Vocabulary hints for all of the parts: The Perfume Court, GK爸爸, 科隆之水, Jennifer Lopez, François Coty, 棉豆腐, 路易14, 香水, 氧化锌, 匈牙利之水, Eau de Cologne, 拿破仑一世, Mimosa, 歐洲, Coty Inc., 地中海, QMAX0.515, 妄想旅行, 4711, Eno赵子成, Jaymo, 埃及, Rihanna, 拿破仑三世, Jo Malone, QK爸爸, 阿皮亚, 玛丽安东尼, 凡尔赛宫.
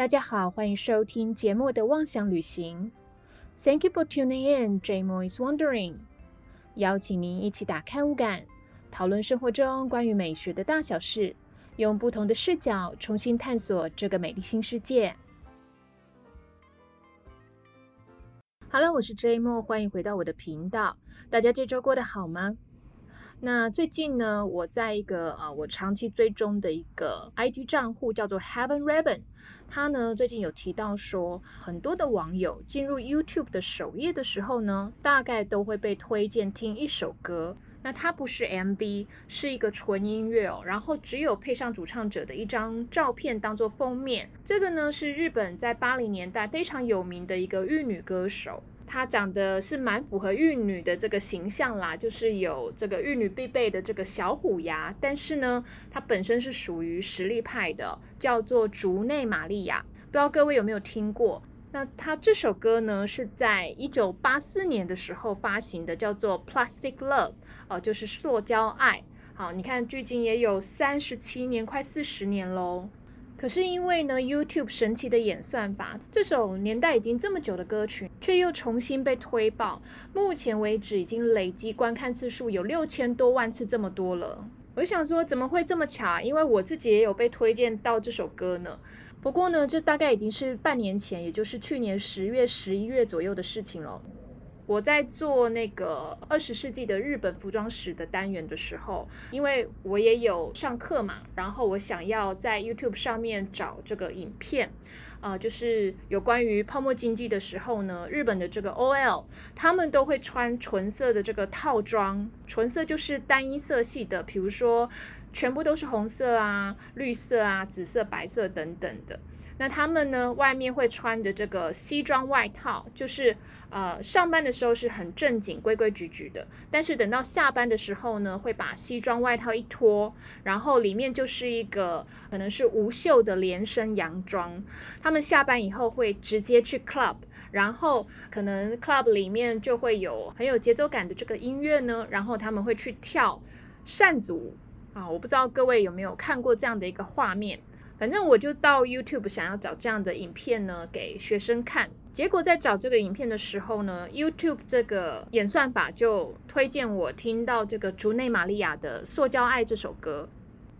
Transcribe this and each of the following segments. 大家好，欢迎收听节目的妄想旅行。Thank you for tuning in. Jaymo is wondering. 邀请您一起打开五感，讨论生活中关于美学的大小事，用不同的视角重新探索这个美丽新世界。Hello， 我是 Jaymo， 欢迎回到我的频道。大家这周过得好吗？那最近呢，我在一个我长期追踪的一个 IG 账户叫做 Heaven Raven， 它呢最近有提到说，很多的网友进入 YouTube 的首页的时候呢，大概都会被推荐听一首歌。那它不是 MV， 是一个纯音乐哦，然后只有配上主唱者的一张照片当做封面。这个呢是日本在80年代非常有名的一个玉女歌手，她长得是蛮符合玉女的这个形象啦，就是有这个玉女必备的这个小虎牙，但是呢她本身是属于实力派的，叫做竹内玛利亚，不知道各位有没有听过。那他这首歌呢是在1984年的时候发行的，叫做 Plastic Love， 就是塑胶爱。好，你看距今也有37年，快40年咯。可是因为呢 YouTube 神奇的演算法，这首年代已经这么久的歌曲却又重新被推爆，目前为止已经累积观看次数有6000多万次这么多了。我想说怎么会这么巧，因为我自己也有被推荐到这首歌呢。不过呢，这大概已经是半年前，也就是去年10月、11月左右的事情了。我在做那个20世纪的日本服装史的单元的时候，因为我也有上课嘛，然后我想要在 YouTube 上面找这个影片，就是有关于泡沫经济的时候呢，日本的这个 OL 他们都会穿纯色的这个套装，纯色就是单一色系的，比如说全部都是红色啊、绿色啊、紫色、白色等等的。那他们呢外面会穿着这个西装外套，就是上班的时候是很正经规规矩矩的，但是等到下班的时候呢会把西装外套一脱，然后里面就是一个可能是无袖的连身洋装。他们下班以后会直接去 club， 然后可能 club 里面就会有很有节奏感的这个音乐呢，然后他们会去跳扇子舞啊，我不知道各位有没有看过这样的一个画面。反正我就到 YouTube 想要找这样的影片呢给学生看，结果在找这个影片的时候呢， YouTube 这个演算法就推荐我听到这个竹内玛利亚的塑胶爱这首歌。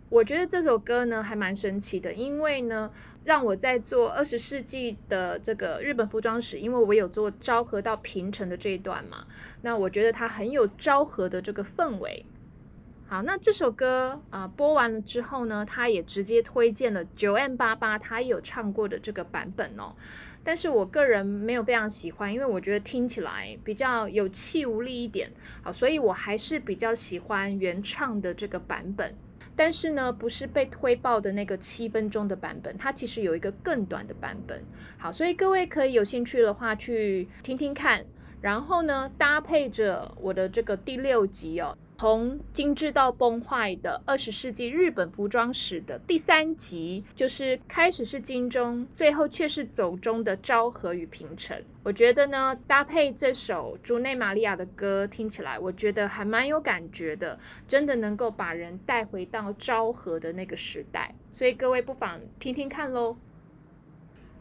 我觉得这首歌呢还蛮神奇的，因为呢让我在做20世纪的这个日本服装史，因为我有做昭和到平成的这一段嘛，那我觉得它很有昭和的这个氛围。好，那这首歌播完了之后呢，他也直接推荐了 9M88 他也有唱过的这个版本哦，但是我个人没有非常喜欢，因为我觉得听起来比较有气无力一点。好，所以我还是比较喜欢原唱的这个版本，但是呢不是被推爆的那个7分钟的版本，它其实有一个更短的版本。好，所以各位可以有兴趣的话去听听看，然后呢搭配着我的这个第6集哦，从精致到崩坏的20世纪日本服装史的第3集，就是开始是精忠，最后却是走中的昭和与平成。我觉得呢搭配这首竹内玛利亚的歌听起来，我觉得还蛮有感觉的，真的能够把人带回到昭和的那个时代，所以各位不妨听听看咯。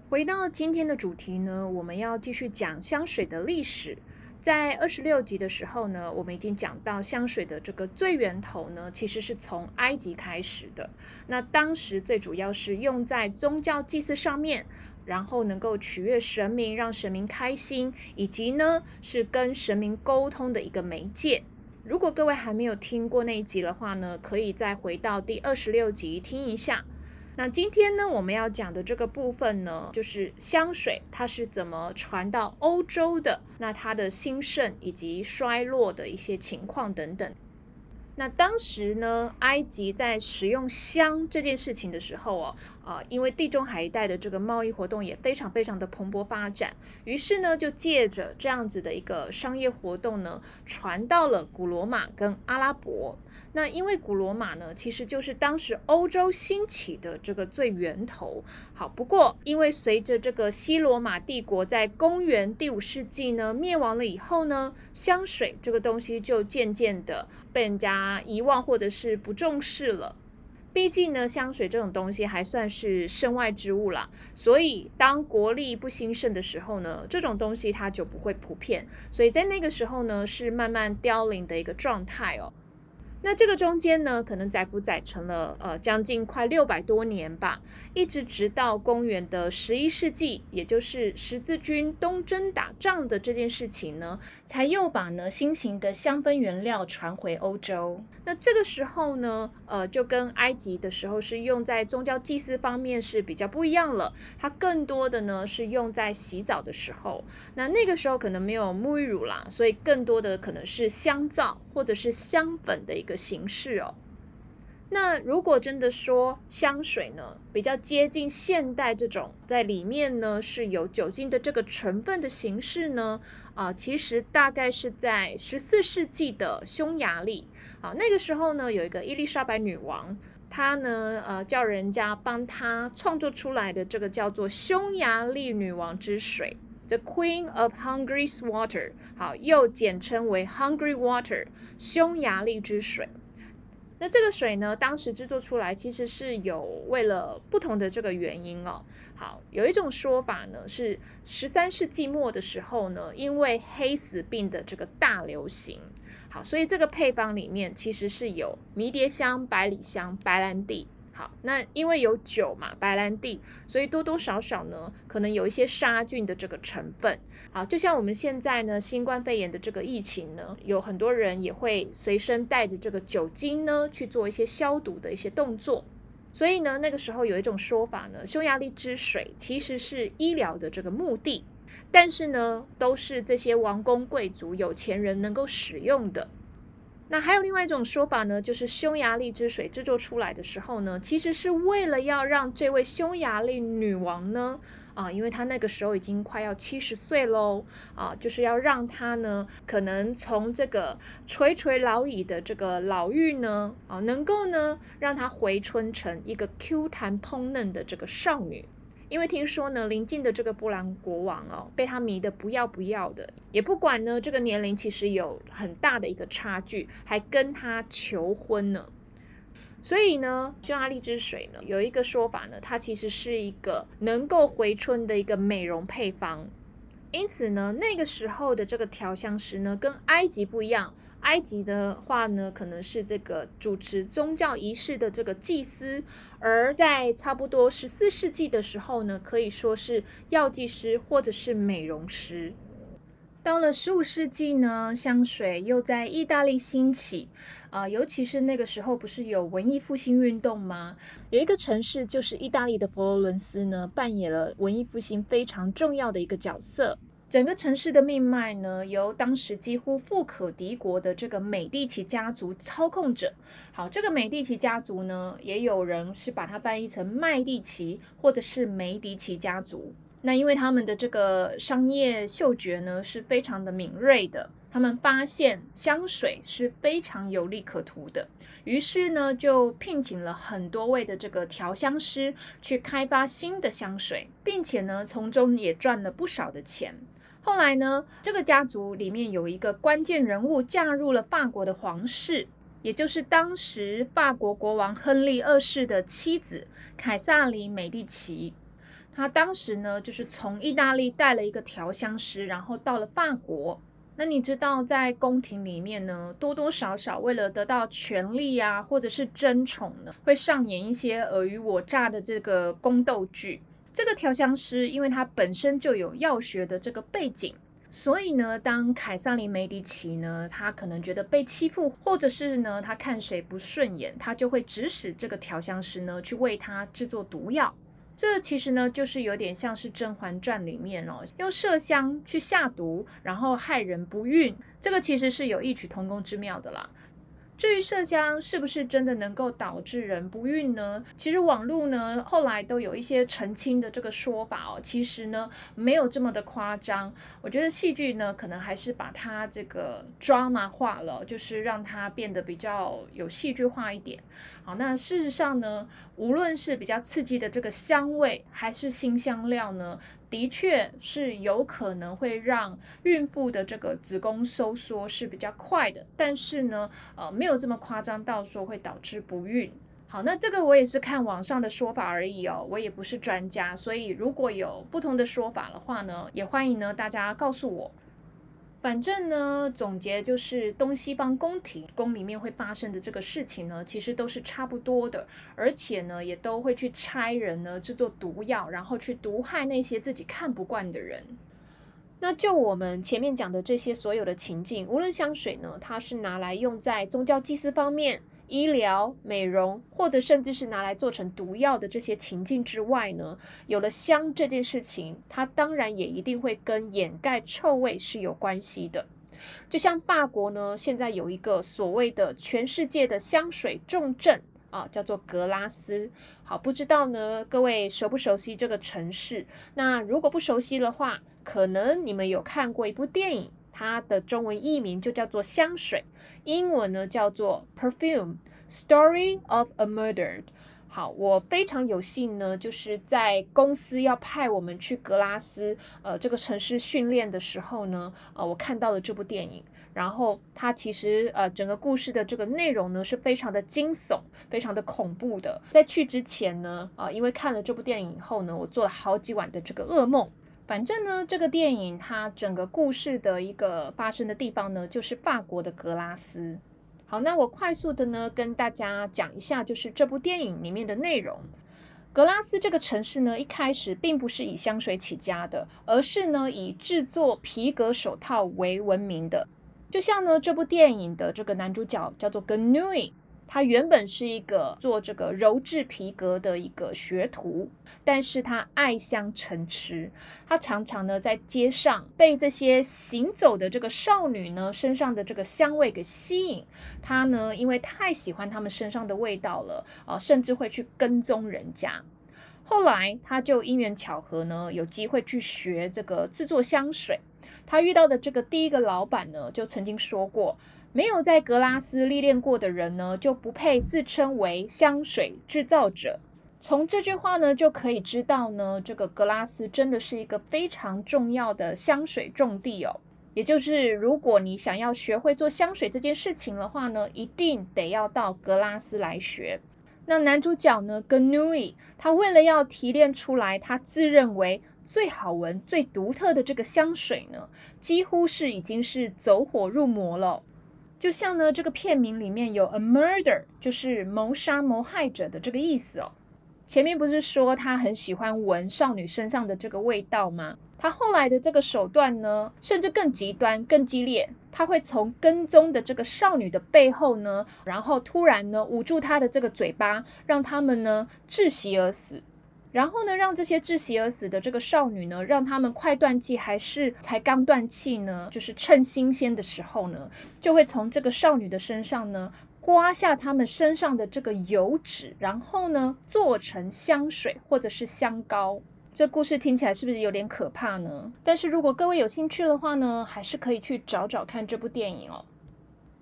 回到今天的主题呢，我们要继续讲香水的历史。在26集的时候呢，我们已经讲到香水的这个最源头呢其实是从埃及开始的，那当时最主要是用在宗教祭祀上面，然后能够取悦神明，让神明开心，以及呢是跟神明沟通的一个媒介。如果各位还没有听过那一集的话呢，可以再回到第26集听一下。那今天呢我们要讲的这个部分呢，就是香水它是怎么传到欧洲的，那它的兴盛以及衰落的一些情况等等。那当时呢埃及在使用香这件事情的时候因为地中海一带的这个贸易活动也非常非常的蓬勃发展，于是呢就借着这样子的一个商业活动呢传到了古罗马跟阿拉伯。那因为古罗马呢其实就是当时欧洲兴起的这个最源头。好，不过因为随着这个西罗马帝国在公元第5世纪呢灭亡了以后呢，香水这个东西就渐渐的被人家遗忘或者是不重视了。毕竟呢香水这种东西还算是身外之物啦，所以当国力不兴盛的时候呢，这种东西它就不会普遍，所以在那个时候呢是慢慢凋零的一个状态哦。那这个中间呢可能载浮载沉了将近快600多年吧，一直直到公元的11世纪，也就是十字军东征打仗的这件事情呢，才又把呢新型的香氛原料传回欧洲。那这个时候呢就跟埃及的时候是用在宗教祭祀方面是比较不一样了，它更多的呢是用在洗澡的时候，那个时候可能没有沐浴乳啦，所以更多的可能是香皂或者是香粉的一个形式哦。那如果真的说香水呢比较接近现代这种在里面呢是有酒精的这个成分的形式呢其实大概是在14世纪的匈牙利那个时候呢有一个伊丽莎白女王，她呢叫人家帮她创作出来的这个叫做匈牙利女王之水，The Queen of Hungary's Water， 好，又简称为 Hungary Water， 匈牙利之水。那这个水呢当时制作出来其实是有为了不同的这个原因哦。好，有一种说法呢是13世纪末的时候呢，因为黑死病的这个大流行，好，所以这个配方里面其实是有迷迭香、百里香、白兰地。好，那因为有酒嘛，白兰地，所以多多少少呢可能有一些杀菌的这个成分。好，就像我们现在呢新冠肺炎的这个疫情呢，有很多人也会随身带着这个酒精呢去做一些消毒的一些动作，所以呢那个时候有一种说法呢，匈牙利之水其实是医疗的这个目的，但是呢都是这些王公贵族有钱人能够使用的。那还有另外一种说法呢，就是匈牙利之水制作出来的时候呢，其实是为了要让这位匈牙利女王呢因为她那个时候已经快要70岁咯就是要让她呢可能从这个垂垂老矣的这个老妪呢能够呢让她回春成一个 Q 弹烹嫩的这个少女。因为听说呢邻近的这个波兰国王被他迷得不要不要的，也不管呢这个年龄其实有很大的一个差距，还跟他求婚呢。所以呢匈牙利之水呢有一个说法呢，它其实是一个能够回春的一个美容配方。因此呢那个时候的这个调香师呢跟埃及不一样，埃及的话呢可能是这个主持宗教仪式的这个祭司，而在差不多14世纪的时候呢可以说是药剂师或者是美容师。到了15世纪呢香水又在意大利兴起尤其是那个时候不是有文艺复兴运动吗，有一个城市就是意大利的佛罗伦斯呢扮演了文艺复兴非常重要的一个角色。整个城市的命脉呢由当时几乎富可敌国的这个美第奇家族操控着。好，这个美第奇家族呢也有人是把它翻译成麦第奇或者是梅迪奇家族。那因为他们的这个商业嗅觉呢是非常的敏锐的，他们发现香水是非常有利可图的，于是呢就聘请了很多位的这个调香师去开发新的香水，并且呢从中也赚了不少的钱。后来呢这个家族里面有一个关键人物嫁入了法国的皇室，也就是当时法国国王亨利二世的妻子凯萨琳·美第奇。他当时呢就是从意大利带了一个调香师，然后到了法国。那你知道在宫廷里面呢多多少少为了得到权力啊或者是争宠呢，会上演一些尔虞我诈的这个宫斗剧。这个调香师因为他本身就有药学的这个背景，所以呢当凯撒琳·梅迪奇呢他可能觉得被欺负，或者是呢他看谁不顺眼，他就会指使这个调香师呢去为他制作毒药。这其实呢就是有点像是《甄嬛传》里面用麝香去下毒，然后害人不孕，这个其实是有异曲同工之妙的啦。至于麝香是不是真的能够导致人不孕呢，其实网络呢后来都有一些澄清的这个说法其实呢没有这么的夸张。我觉得戏剧呢可能还是把它这个 drama 化了，就是让它变得比较有戏剧化一点。好，那事实上呢无论是比较刺激的这个香味还是新香料呢，的确是有可能会让孕妇的这个子宫收缩是比较快的，但是呢没有这么夸张到说会导致不孕。好，那这个我也是看网上的说法而已哦，我也不是专家，所以如果有不同的说法的话呢，也欢迎呢大家告诉我。反正呢，总结就是东西方宫廷宫里面会发生的这个事情呢，其实都是差不多的，而且呢，也都会去差人呢制作毒药，然后去毒害那些自己看不惯的人。那就我们前面讲的这些所有的情境，无论香水呢，它是拿来用在宗教祭祀方面、医疗、美容，或者甚至是拿来做成毒药的这些情境之外呢，有了香这件事情，它当然也一定会跟掩盖臭味是有关系的。就像法国呢，现在有一个所谓的全世界的香水重镇啊，叫做格拉斯。好，不知道呢各位熟不熟悉这个城市？那如果不熟悉的话，可能你们有看过一部电影，它的中文译名就叫做香水，英文呢叫做 Perfume: Story of a Murdered。 好，我非常有幸呢，就是在公司要派我们去格拉斯这个城市训练的时候呢，我看到了这部电影，然后它其实整个故事的这个内容呢是非常的惊悚，非常的恐怖的。在去之前呢，因为看了这部电影以后呢，我做了好几晚的这个噩梦。反正呢，这个电影它整个故事的一个发生的地方呢，就是法国的格拉斯。好，那我快速的呢跟大家讲一下，就是这部电影里面的内容。格拉斯这个城市呢，一开始并不是以香水起家的，而是呢以制作皮革手套为闻名的。就像呢这部电影的这个男主角叫做 Ganui， 他原本是一个做这个鞣制皮革的一个学徒，但是他爱香成痴，他常常呢在街上被这些行走的这个少女呢身上的这个香味给吸引，他呢因为太喜欢他们身上的味道了，甚至会去跟踪人家。后来他就因缘巧合呢，有机会去学这个制作香水。他遇到的这个第一个老板呢，就曾经说过，没有在格拉斯历练过的人呢，就不配自称为香水制造者。从这句话呢，就可以知道呢，这个格拉斯真的是一个非常重要的香水重地哦。也就是如果你想要学会做香水这件事情的话呢，一定得要到格拉斯来学。那男主角呢 Ganui， 他为了要提炼出来他自认为最好闻最独特的这个香水呢，几乎是已经是走火入魔了。就像呢这个片名里面有 a murder， 就是谋杀谋害者的这个意思哦。前面不是说他很喜欢闻少女身上的这个味道吗？他后来的这个手段呢，甚至更极端、更激烈。他会从跟踪的这个少女的背后呢，然后突然呢捂住她的这个嘴巴，让他们呢窒息而死。然后呢，让这些窒息而死的这个少女呢，让他们快断气还是才刚断气呢？就是趁新鲜的时候呢，就会从这个少女的身上呢刮下他们身上的这个油脂，然后呢做成香水或者是香膏。这故事听起来是不是有点可怕呢？但是如果各位有兴趣的话呢，还是可以去找找看这部电影哦。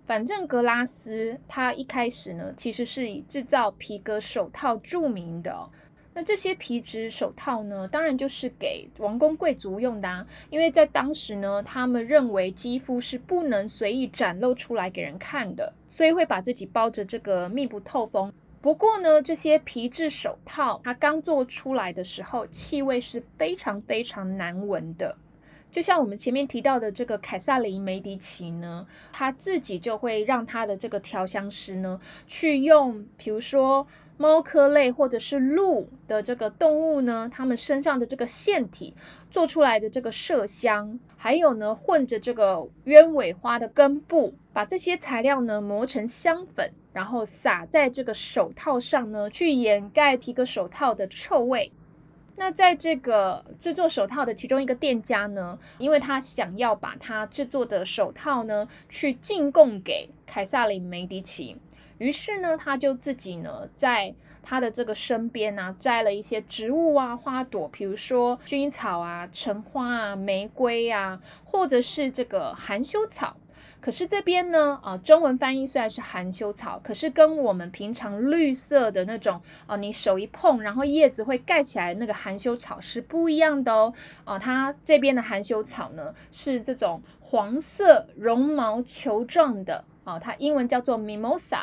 反正格拉斯它一开始呢，其实是以制造皮革手套著名的哦。那这些皮质手套呢，当然就是给王公贵族用的，因为在当时呢，他们认为肌肤是不能随意展露出来给人看的，所以会把自己包着这个密不透风。不过呢，这些皮质手套它刚做出来的时候，气味是非常非常难闻的。就像我们前面提到的这个凯撒琳·梅迪奇呢，他自己就会让他的这个调香师呢，去用比如说猫科类或者是鹿的这个动物呢，它们身上的这个腺体做出来的这个麝香，还有呢混着这个鸢尾花的根部，把这些材料呢磨成香粉，然后撒在这个手套上呢，去掩盖皮革手套的臭味。那在这个制作手套的其中一个店家呢，因为他想要把他制作的手套呢去进贡给凯撒琳·梅迪奇，于是呢他就自己呢在他的这个身边啊摘了一些植物啊花朵，比如说薰衣草啊、橙花啊、玫瑰啊，或者是这个含羞草。可是这边呢中文翻译虽然是含羞草，可是跟我们平常绿色的那种你手一碰然后叶子会盖起来那个含羞草是不一样的哦。它这边的含羞草呢是这种黄色绒毛球状的，它英文叫做 Mimosa，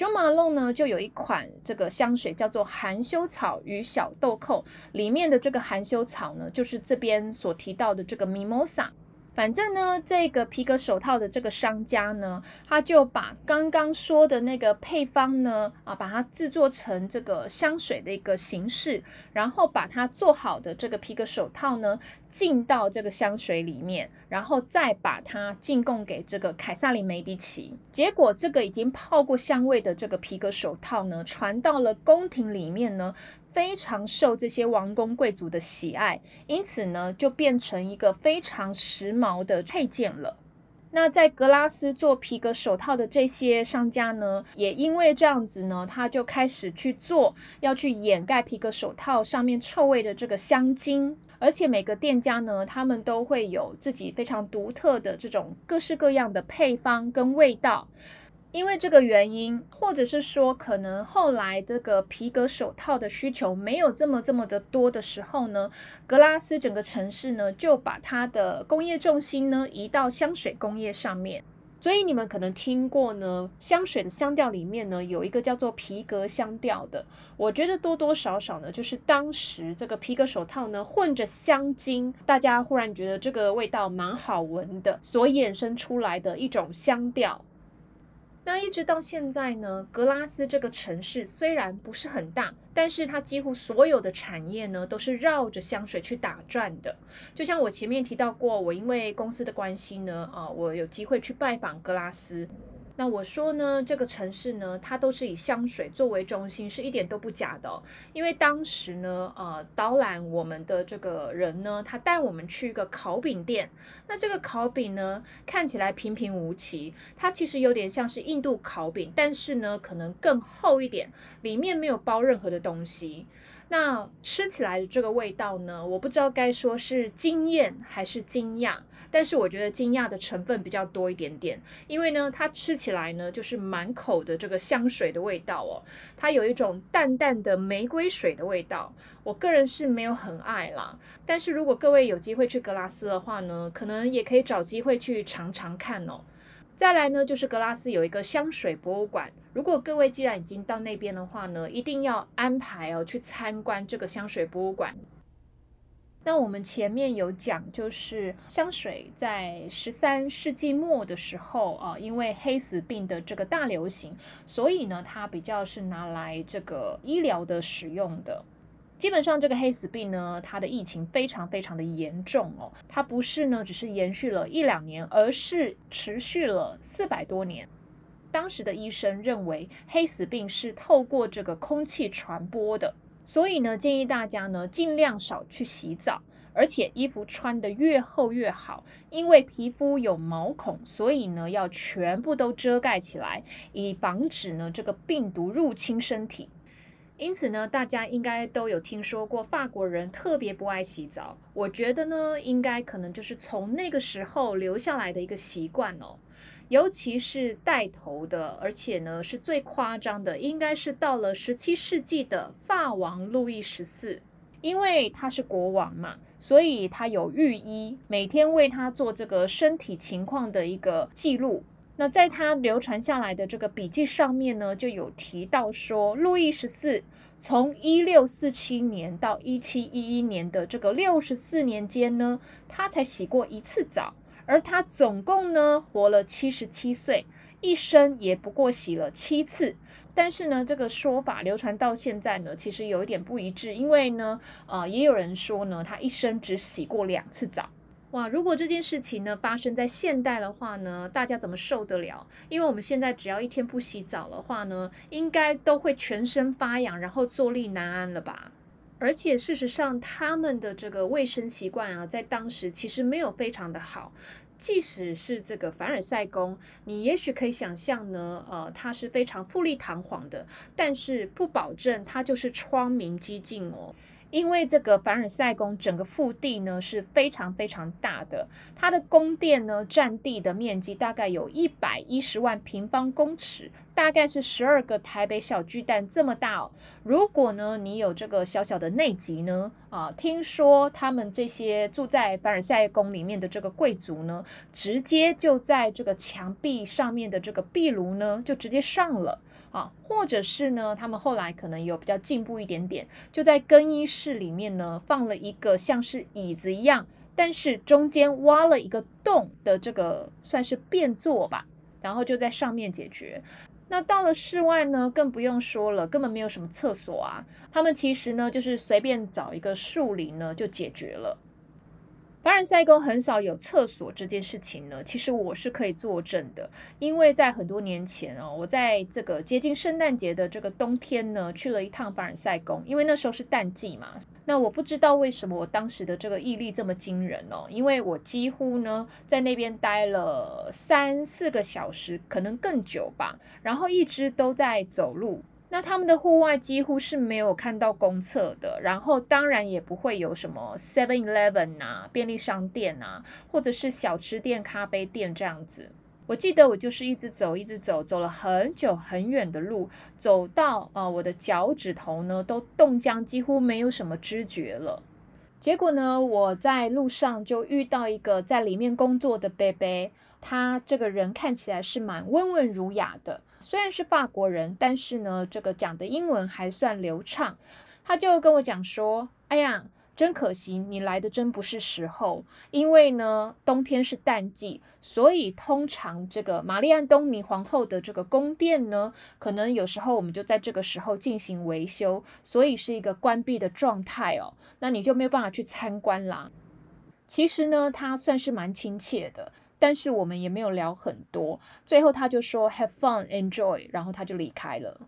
Jo Malone 呢就有一款这个香水叫做含羞草与小豆蔻，里面的这个含羞草呢就是这边所提到的这个 Mimosa。反正呢这个皮革手套的这个商家呢，他就把刚刚说的那个配方呢把它制作成这个香水的一个形式，然后把它做好的这个皮革手套呢浸到这个香水里面，然后再把它进贡给这个凯撒琳梅迪奇。结果这个已经泡过香味的这个皮革手套呢传到了宫廷里面呢，非常受这些王公贵族的喜爱，因此呢就变成一个非常时髦的配件了。那在格拉斯做皮革手套的这些商家呢，也因为这样子呢，他就开始去做要去掩盖皮革手套上面臭味的这个香精。而且每个店家呢，他们都会有自己非常独特的这种各式各样的配方跟味道。因为这个原因，或者是说可能后来这个皮革手套的需求没有这么的多的时候呢，格拉斯整个城市呢就把它的工业重心呢移到香水工业上面。所以你们可能听过呢，香水的香调里面呢有一个叫做皮革香调的。我觉得多多少少呢，就是当时这个皮革手套呢混着香精，大家忽然觉得这个味道蛮好闻的，所衍生出来的一种香调。那一直到现在呢，格拉斯这个城市虽然不是很大，但是它几乎所有的产业呢都是绕着香水去打转的。就像我前面提到过，我因为公司的关系呢我有机会去拜访格拉斯。那我说呢，这个城市呢它都是以香水作为中心，是一点都不假的哦。因为当时呢导览我们的这个人呢，他带我们去一个烤饼店。那这个烤饼呢看起来平平无奇，它其实有点像是印度烤饼，但是呢可能更厚一点，里面没有包任何的东西。那吃起来的这个味道呢，我不知道该说是惊艳还是惊讶，但是我觉得惊讶的成分比较多一点点，因为呢它吃起来呢就是满口的这个香水的味道哦，它有一种淡淡的玫瑰水的味道，我个人是没有很爱啦。但是如果各位有机会去格拉斯的话呢，可能也可以找机会去尝尝看哦。再来呢，就是格拉斯有一个香水博物馆，如果各位既然已经到那边的话呢，一定要安排去参观这个香水博物馆。那我们前面有讲，就是香水在13世纪末的时候因为黑死病的这个大流行，所以呢它比较是拿来这个医疗的使用的。基本上这个黑死病呢，它的疫情非常非常的严重哦，它不是呢只是延续了1-2年，而是持续了400多年。当时的医生认为黑死病是透过这个空气传播的，所以呢建议大家呢尽量少去洗澡，而且衣服穿得越厚越好，因为皮肤有毛孔，所以呢要全部都遮盖起来，以防止呢这个病毒入侵身体。因此呢，大家应该都有听说过法国人特别不爱洗澡，我觉得呢，应该可能就是从那个时候留下来的一个习惯哦。尤其是带头的，而且呢是最夸张的，应该是到了17世纪的法王路易14，因为他是国王嘛，所以他有御医每天为他做这个身体情况的一个记录。那在他流传下来的这个笔记上面呢，就有提到说，路易14从1647年到1711年的这个64年间呢，他才洗过1次澡，而他总共呢活了77岁，一生也不过洗了7次。但是呢，这个说法流传到现在呢，其实有一点不一致，因为呢，也有人说呢，他一生只洗过2次澡。哇，如果这件事情呢发生在现代的话呢，大家怎么受得了？因为我们现在只要一天不洗澡的话呢，应该都会全身发痒，然后坐立难安了吧。而且事实上他们的这个卫生习惯在当时其实没有非常的好。即使是这个凡尔赛宫，你也许可以想象呢，它是非常富丽堂皇的，但是不保证它就是窗明几净哦。因为这个凡尔赛宫整个腹地呢是非常非常大的，它的宫殿呢占地的面积大概有110万平方公尺，大概是12个台北小巨蛋这么大哦。如果呢你有这个小小的内急呢，听说他们这些住在凡尔赛宫里面的这个贵族呢，直接就在这个墙壁上面的这个壁炉呢就直接上了啊，或者是呢他们后来可能有比较进步一点点，就在更衣室里面呢放了一个像是椅子一样，但是中间挖了一个洞的这个算是便座吧，然后就在上面解决。那到了室外呢更不用说了，根本没有什么厕所啊，他们其实呢就是随便找一个树林呢就解决了。凡尔赛宫很少有厕所这件事情呢，其实我是可以作证的，因为在很多年前哦，我在这个接近圣诞节的这个冬天呢，去了一趟凡尔赛宫，因为那时候是淡季嘛。那我不知道为什么我当时的这个毅力这么惊人哦，因为我几乎呢在那边待了3-4个小时，可能更久吧，然后一直都在走路。那他们的户外几乎是没有看到公厕的，然后当然也不会有什么 7-Eleven 啊、便利商店啊，或者是小吃店、咖啡店这样子。我记得我就是一直走，走了很久很远的路，走到我的脚趾头呢都冻僵，几乎没有什么知觉了。结果呢，我在路上就遇到一个在里面工作的伯伯，他这个人看起来是蛮温文儒雅的，虽然是法国人，但是呢这个讲的英文还算流畅。他就跟我讲说，哎呀，真可惜你来的真不是时候，因为呢冬天是淡季，所以通常这个玛丽安东尼皇后的这个宫殿呢，可能有时候我们就在这个时候进行维修，所以是一个关闭的状态哦，那你就没有办法去参观啦。其实呢他算是蛮亲切的，但是我们也没有聊很多，最后他就说 have fun enjoy， 然后他就离开了。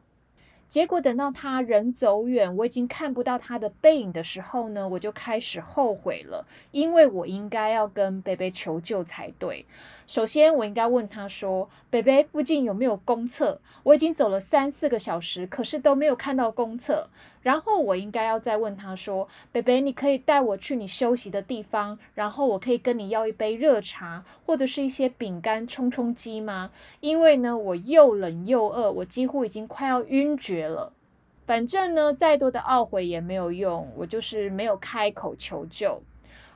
结果等到他人走远，我已经看不到他的背影的时候呢，我就开始后悔了，因为我应该要跟贝贝求救才对。首先我应该问他说，贝贝附近有没有公厕？我已经走了3-4个小时，可是都没有看到公厕。然后我应该要再问他说，贝贝你可以带我去你休息的地方，然后我可以跟你要一杯热茶或者是一些饼干充充饥吗？因为呢我又冷又饿，我几乎已经快要晕厥了。反正呢再多的懊悔也没有用，我就是没有开口求救。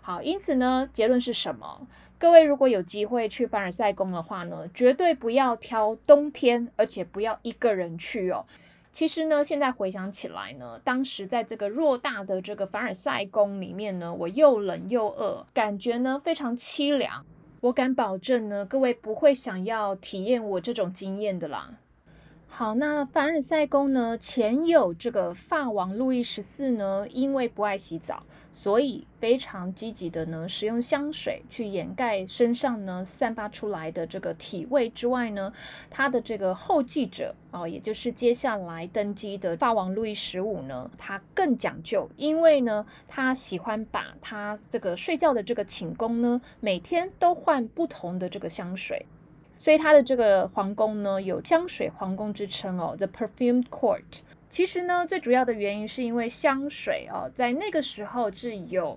好，因此呢结论是什么？各位如果有机会去凡尔赛宫的话呢，绝对不要挑冬天，而且不要一个人去哦。其实呢现在回想起来呢，当时在这个偌大的这个凡尔赛宫里面呢，我又冷又饿，感觉呢非常凄凉。我敢保证呢各位不会想要体验我这种经验的啦。好，那凡尔赛宫呢，前有这个法王路易14呢，因为不爱洗澡，所以非常积极的呢使用香水去掩盖身上呢散发出来的这个体味之外呢，他的这个后继者也就是接下来登基的法王路易15呢，他更讲究，因为呢他喜欢把他这个睡觉的这个寝宫呢每天都换不同的这个香水，所以它的这个皇宫呢有香水皇宫之称哦 The Perfume Court。 其实呢最主要的原因是因为香水在那个时候是有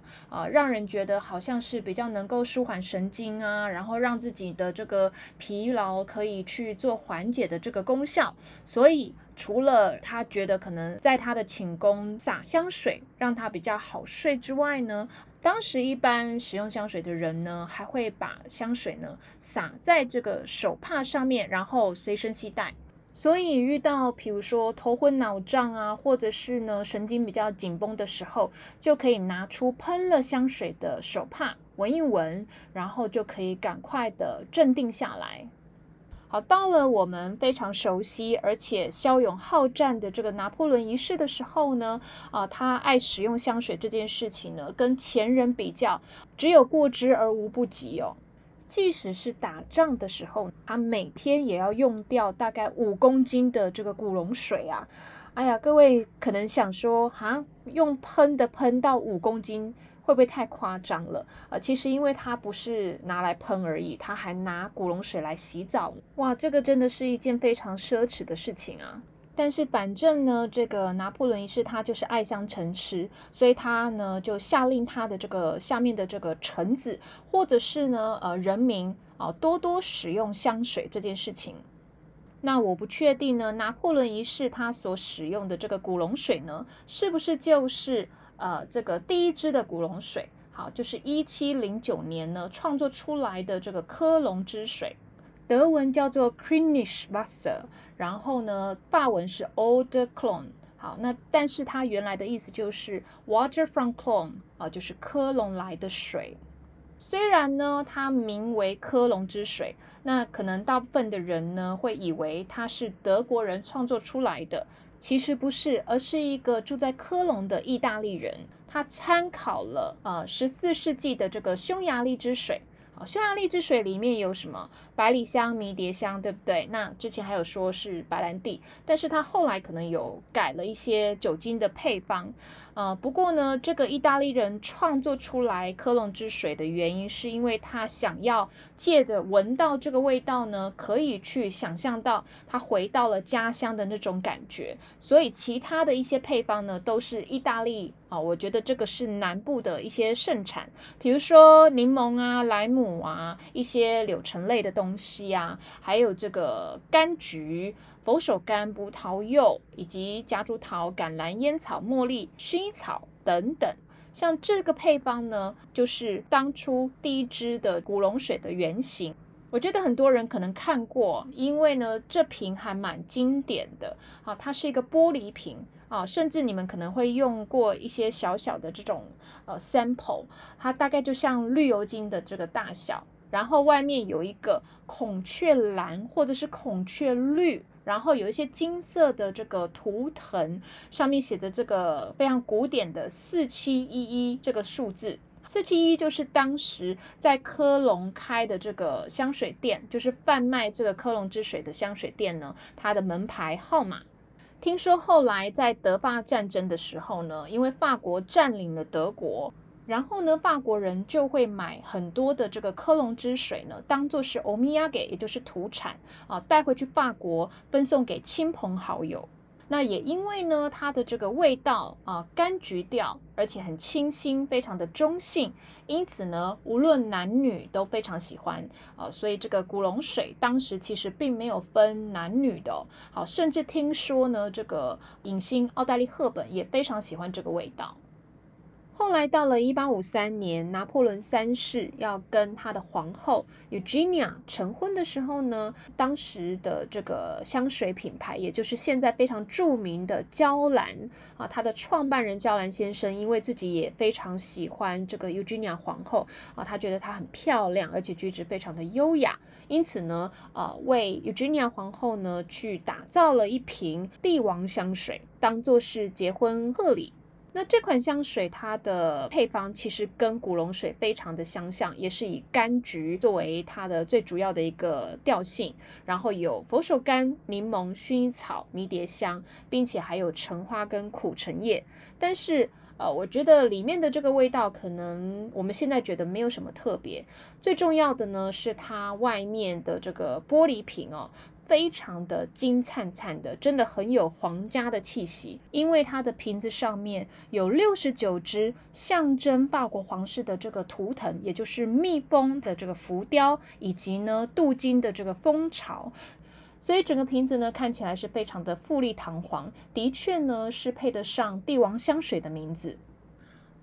让人觉得好像是比较能够舒缓神经啊，然后让自己的这个疲劳可以去做缓解的这个功效，所以除了他觉得可能在他的寝宫撒香水让他比较好睡之外呢，当时一般使用香水的人呢还会把香水呢撒在这个手帕上面，然后随身携带。所以遇到比如说头昏脑胀啊，或者是呢神经比较紧绷的时候，就可以拿出喷了香水的手帕闻一闻，然后就可以赶快的镇定下来。好，到了我们非常熟悉而且骁勇好战的这个拿破仑一世的时候呢，他爱使用香水这件事情呢，跟前人比较，只有过之而无不及哦。即使是打仗的时候，他每天也要用掉大概5公斤的这个古龙水啊。哎呀，各位可能想说，用喷的喷到5公斤。会不会太夸张了？其实因为它不是拿来喷而已，它还拿古龙水来洗澡。哇，这个真的是一件非常奢侈的事情啊！但是反正呢，这个拿破仑一世他就是爱香成痴，所以他呢就下令他的这个下面的这个臣子，或者是呢人民多多使用香水这件事情。那我不确定呢，拿破仑一世他所使用的这个古龙水呢，是不是就是这个第一支的古龙水？好，就是1709年呢创作出来的这个科隆之水，德文叫做 Krinischwasser， 然后呢法文是 Eau de Cologne。好，那但是它原来的意思就是 Water from Cologne， 就是科隆来的水。虽然呢它名为科隆之水，那可能大部分的人呢会以为它是德国人创作出来的，其实不是，而是一个住在科隆的意大利人，他参考了14世纪的这个匈牙利之水。好，匈牙利之水里面有什么？百里香、迷迭香，对不对？那之前还有说是白兰地，但是他后来可能有改了一些酒精的配方。不过呢，这个意大利人创作出来科隆之水的原因，是因为他想要借着闻到这个味道呢，可以去想象到他回到了家乡的那种感觉。所以其他的一些配方呢，都是意大利我觉得这个是南部的一些盛产，比如说柠檬啊、莱姆啊、一些柳橙类的东西啊，还有这个柑橘、佛手柑、葡萄柚，以及夹竹桃、橄榄、烟草、茉莉、薰衣草等等。像这个配方呢，就是当初第一支的古龙水的原型。我觉得很多人可能看过，因为呢这瓶还蛮经典的，它是一个玻璃瓶，甚至你们可能会用过一些小小的这种sample， 它大概就像绿油精的这个大小，然后外面有一个孔雀蓝或者是孔雀绿，然后有一些金色的这个图腾，上面写着这个非常古典的4711这个数字。471就是当时在科隆开的这个香水店，就是贩卖这个科隆之水的香水店呢，它的门牌号码。听说后来在德法战争的时候呢，因为法国占领了德国，然后呢法国人就会买很多的这个科隆之水呢，当作是欧米亚给，也就是土产带回去法国分送给亲朋好友。那也因为呢它的这个味道柑橘调，而且很清新，非常的中性，因此呢无论男女都非常喜欢所以这个古龙水当时其实并没有分男女的好，甚至听说呢这个影星奥黛丽赫本也非常喜欢这个味道。后来到了1853年，拿破仑三世要跟他的皇后 Eugenia 成婚的时候呢，当时的这个香水品牌，也就是现在非常著名的娇兰他的创办人娇兰先生，因为自己也非常喜欢这个 Eugenia 皇后他觉得她很漂亮，而且举止非常的优雅，因此呢为 Eugenia 皇后呢去打造了一瓶帝王香水，当作是结婚贺礼。那这款香水它的配方其实跟古龙水非常的相像，也是以柑橘作为它的最主要的一个调性，然后有佛手柑、柠檬、薰衣草、迷迭香，并且还有橙花跟苦橙叶。但是我觉得里面的这个味道可能我们现在觉得没有什么特别，最重要的呢是它外面的这个玻璃瓶非常的金灿灿的，真的很有皇家的气息，因为它的瓶子上面有69只象征法国皇室的这个图腾，也就是蜜蜂的这个浮雕，以及呢镀金的这个蜂巢，所以整个瓶子呢看起来是非常的富丽堂皇，的确呢是配得上帝王香水的名字。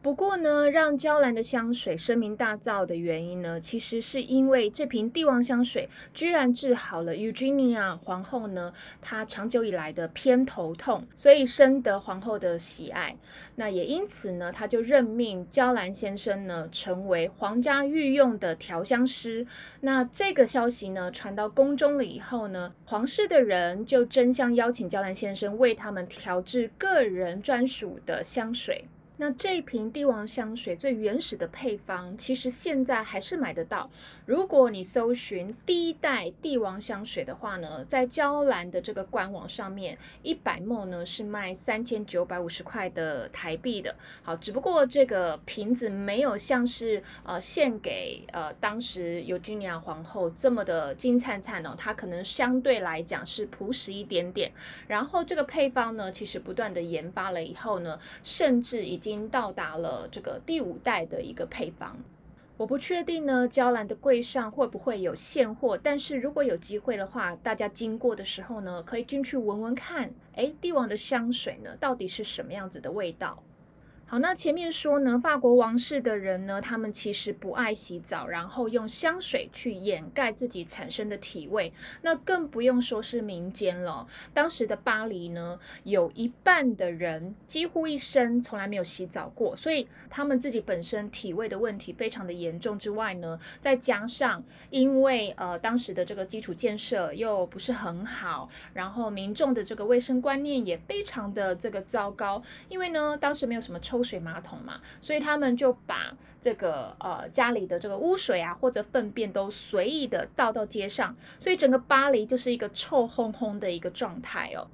不过呢，让娇兰的香水声名大噪的原因呢，其实是因为这瓶帝王香水居然治好了 Eugenia 皇后呢，她长久以来的偏头痛，所以深得皇后的喜爱。那也因此呢，她就任命娇兰先生呢，成为皇家御用的调香师。那这个消息呢，传到宫中了以后呢，皇室的人就争相邀请娇兰先生为他们调制个人专属的香水。那这瓶帝王香水最原始的配方，其实现在还是买得到。如果你搜寻第一代帝王香水的话呢，在娇兰的这个官网上面，100ml 呢是卖3950块的台币的。好，只不过这个瓶子没有像是献给当时Eugenia皇后这么的金灿灿哦，它可能相对来讲是朴实一点点。然后这个配方呢，其实不断的研发了以后呢，甚至已经到达了这个第5代的一个配方。我不确定呢，娇兰的柜上会不会有现货，但是如果有机会的话，大家经过的时候呢，可以进去闻闻看，哎，帝王的香水呢，到底是什么样子的味道？好，那前面说呢，法国王室的人呢，他们其实不爱洗澡，然后用香水去掩盖自己产生的体味，那更不用说是民间了。当时的巴黎呢，有一半的人几乎一生从来没有洗澡过，所以他们自己本身体味的问题非常的严重之外呢，再加上因为当时的这个基础建设又不是很好，然后民众的这个卫生观念也非常的这个糟糕，因为呢，当时没有什么抽水马桶嘛，所以他们就把这个家里的这个污水啊或者粪便都随意的倒到街上，所以整个巴黎就是一个臭烘烘的一个状态哦。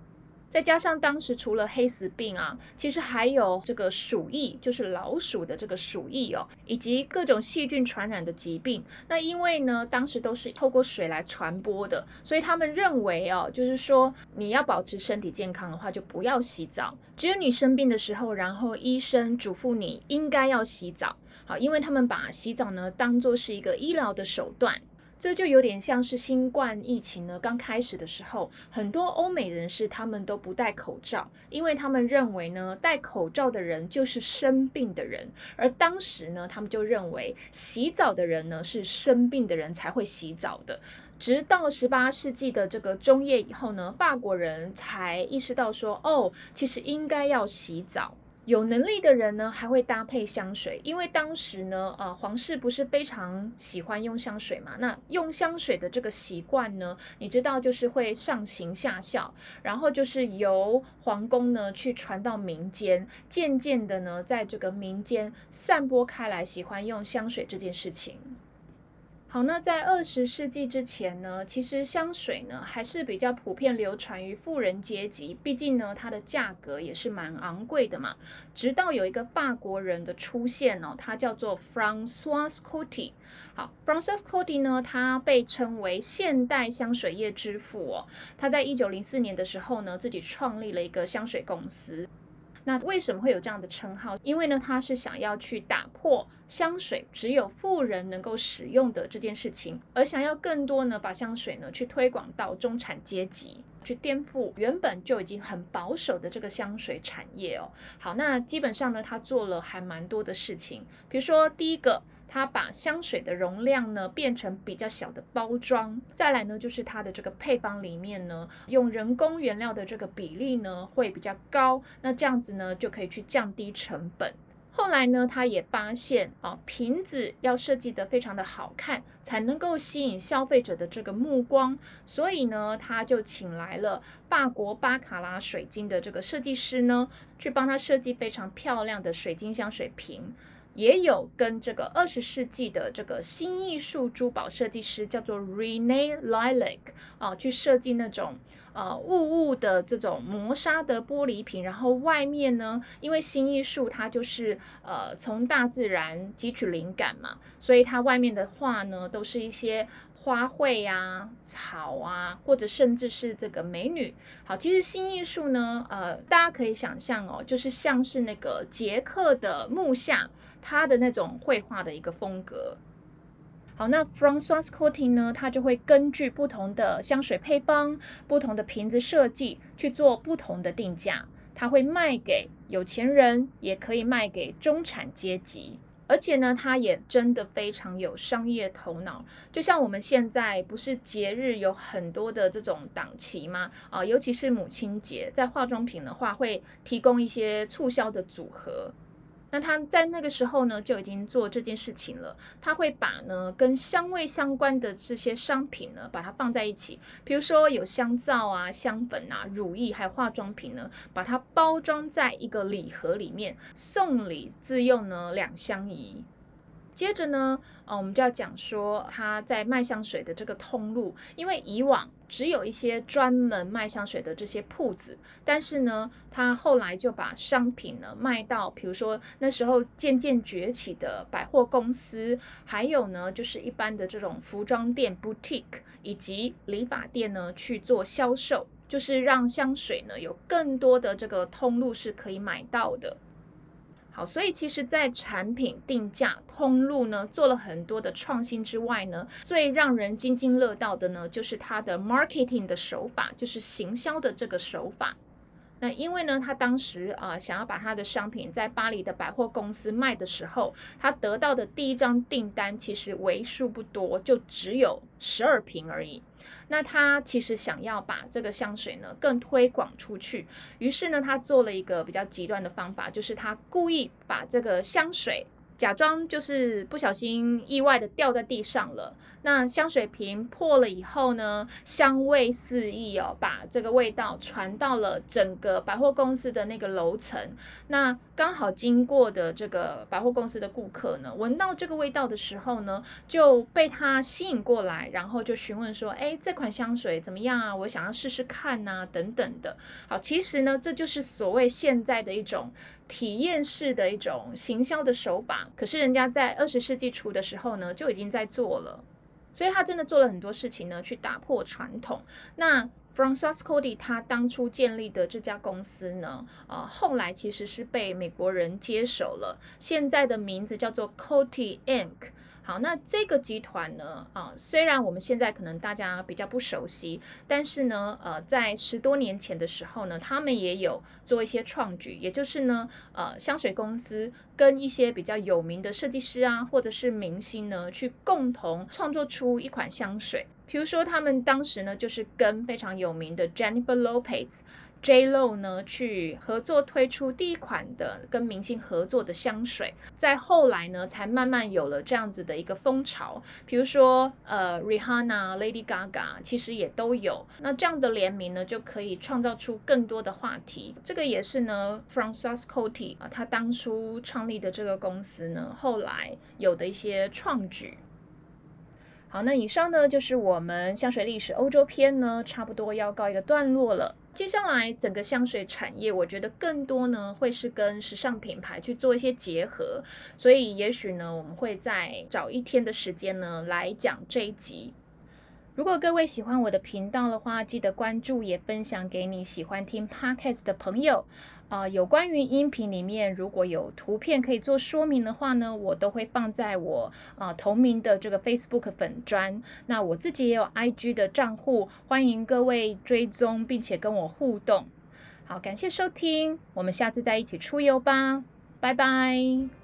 再加上当时除了黑死病啊，其实还有这个鼠疫，就是老鼠的这个鼠疫哦，以及各种细菌传染的疾病。那因为呢，当时都是透过水来传播的，所以他们认为哦，就是说你要保持身体健康的话，就不要洗澡。只有你生病的时候，然后医生嘱咐你应该要洗澡。好，因为他们把洗澡呢当作是一个医疗的手段。这就有点像是新冠疫情呢刚开始的时候，很多欧美人士他们都不戴口罩，因为他们认为呢戴口罩的人就是生病的人，而当时呢他们就认为洗澡的人呢是生病的人才会洗澡的。直到18世纪的这个中叶以后呢，法国人才意识到说，哦，其实应该要洗澡。有能力的人呢还会搭配香水，因为当时呢皇室不是非常喜欢用香水嘛，那用香水的这个习惯呢，你知道就是会上行下效，然后就是由皇宫呢去传到民间，渐渐的呢在这个民间散播开来喜欢用香水这件事情。好，那在20世纪之前呢，其实香水呢还是比较普遍流传于富人阶级，毕竟呢它的价格也是蛮昂贵的嘛。直到有一个法国人的出现哦，他叫做 François Coty。 好， François Coty 呢，他被称为现代香水业之父哦。他在1904年的时候呢，自己创立了一个香水公司。那为什么会有这样的称号？因为呢，他是想要去打破香水只有富人能够使用的这件事情，而想要更多呢，把香水呢去推广到中产阶级，去颠覆原本就已经很保守的这个香水产业哦。好，那基本上呢，他做了还蛮多的事情，比如说第一个，他把香水的容量呢变成比较小的包装，再来呢就是它的这个配方里面呢用人工原料的这个比例呢会比较高，那这样子呢就可以去降低成本。后来呢他也发现瓶子要设计得非常的好看，才能够吸引消费者的这个目光，所以呢他就请来了法国巴卡拉水晶的这个设计师呢去帮他设计非常漂亮的水晶香水瓶。也有跟这个20世纪的这个新艺术珠宝设计师叫做 René Lalique 去设计那种雾雾的这种磨砂的玻璃瓶，然后外面呢，因为新艺术它就是从大自然汲取灵感嘛，所以它外面的画呢都是一些花卉啊、草啊，或者甚至是这个美女。好，其实新艺术呢，大家可以想象哦，就是像是那个捷克的木下，他的那种绘画的一个风格。好，那 François Coty 呢，他就会根据不同的香水配方、不同的瓶子设计去做不同的定价，他会卖给有钱人，也可以卖给中产阶级。而且呢，他也真的非常有商业头脑，就像我们现在不是节日有很多的这种档期吗？尤其是母亲节，在化妆品的话会提供一些促销的组合。那他在那个时候呢，就已经做这件事情了。他会把呢跟香味相关的这些商品呢，把它放在一起，比如说有香皂啊、香粉啊、乳液，还有化妆品呢，把它包装在一个礼盒里面，送礼自用呢两相宜。接着呢，我们就要讲说他在卖香水的这个通路，因为以往只有一些专门卖香水的这些铺子，但是呢，他后来就把商品呢卖到，比如说那时候渐渐崛起的百货公司，还有呢就是一般的这种服装店 boutique 以及理发店呢去做销售，就是让香水呢有更多的这个通路是可以买到的。好，所以其实在产品定价通路呢做了很多的创新之外呢，最让人津津乐道的呢就是它的 marketing 的手法，就是行销的这个手法。那因为呢他当时想要把他的商品在巴黎的百货公司卖的时候，他得到的第一张订单其实为数不多，就只有12瓶而已。那他其实想要把这个香水呢更推广出去，于是呢他做了一个比较极端的方法，就是他故意把这个香水假装就是不小心意外的掉在地上了，那香水瓶破了以后呢，香味四溢哦，把这个味道传到了整个百货公司的那个楼层。那刚好经过的这个百货公司的顾客呢，闻到这个味道的时候呢，就被它吸引过来，然后就询问说，哎，这款香水怎么样啊？我想要试试看啊，等等的。好，其实呢，这就是所谓现在的一种体验式的一种行销的手法。可是人家在20世纪初的时候呢就已经在做了，所以他真的做了很多事情呢去打破传统。那 François Coty 他当初建立的这家公司呢后来其实是被美国人接手了，现在的名字叫做 Coty Inc. 好，那这个集团呢虽然我们现在可能大家比较不熟悉，但是呢在10多年前的时候呢，他们也有做一些创举，也就是呢香水公司跟一些比较有名的设计师啊或者是明星呢去共同创作出一款香水。比如说他们当时呢就是跟非常有名的 Jennifer Lopez J.Lo 呢去合作推出第一款的跟明星合作的香水，在后来呢才慢慢有了这样子的一个风潮。比如说Rihanna、Lady Gaga 其实也都有，那这样的联名呢就可以创造出更多的话题。这个也是呢 François Coty 他当初创立的这个公司呢后来有的一些创举。好，那以上呢就是我们香水历史欧洲篇呢差不多要告一个段落了。接下来整个香水产业我觉得更多呢会是跟时尚品牌去做一些结合，所以也许呢我们会再找一天的时间呢来讲这一集。如果各位喜欢我的频道的话，记得关注也分享给你喜欢听 podcast 的朋友。有关于音频里面如果有图片可以做说明的话呢，我都会放在我同名的这个 Facebook 粉专。那我自己也有 IG 的账户，欢迎各位追踪并且跟我互动。好，感谢收听，我们下次再一起出游吧，拜拜。